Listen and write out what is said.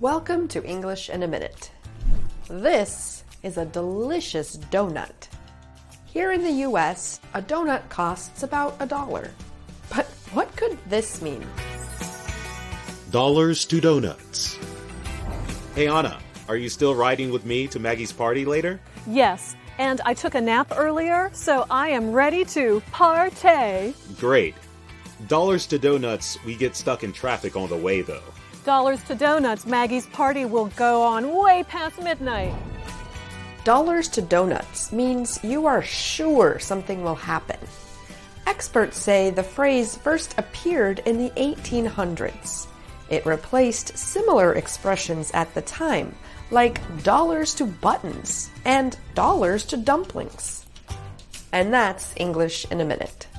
Welcome to English in a Minute. This is a delicious donut. Here in the US, a donut costs about $1. But what could this mean? Dollars to donuts. Hey, Anna, are you still riding with me to Maggie's party later? Yes, and I took a nap earlier, so I am ready to partay. Great. Dollars to donuts, we get stuck in traffic on the way, though. Dollars to donuts, Maggie's party will go on way past midnight. Dollars to donuts means you are sure something will happen. Experts say the phrase first appeared in the 1800s. It replaced similar expressions at the time, like dollars to buttons and dollars to dumplings. And that's English in a Minute.